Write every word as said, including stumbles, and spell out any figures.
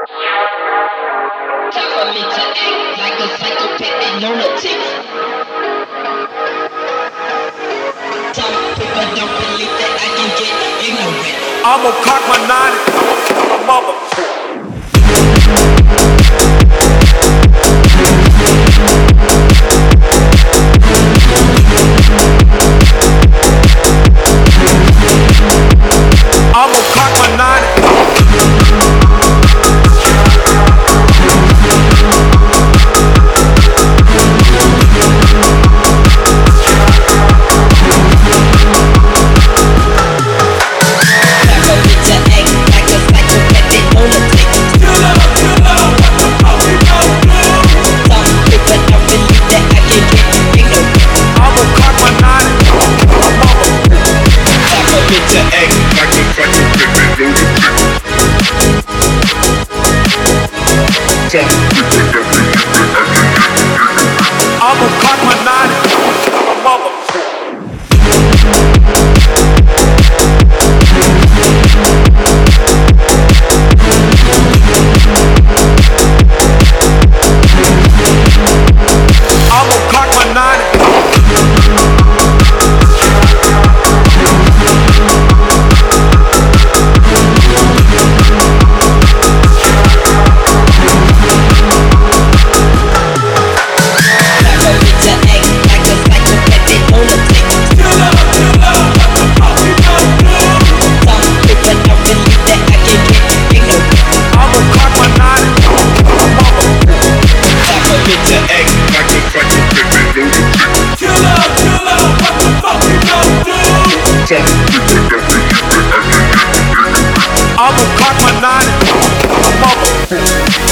Time for me to act like a psychopathic lunatic. Some people don't believe that I can get ignorant. I'ma cock my nine and come up mother. I'ma cock my nine and I'm gonna cock my nine, I'm a mother.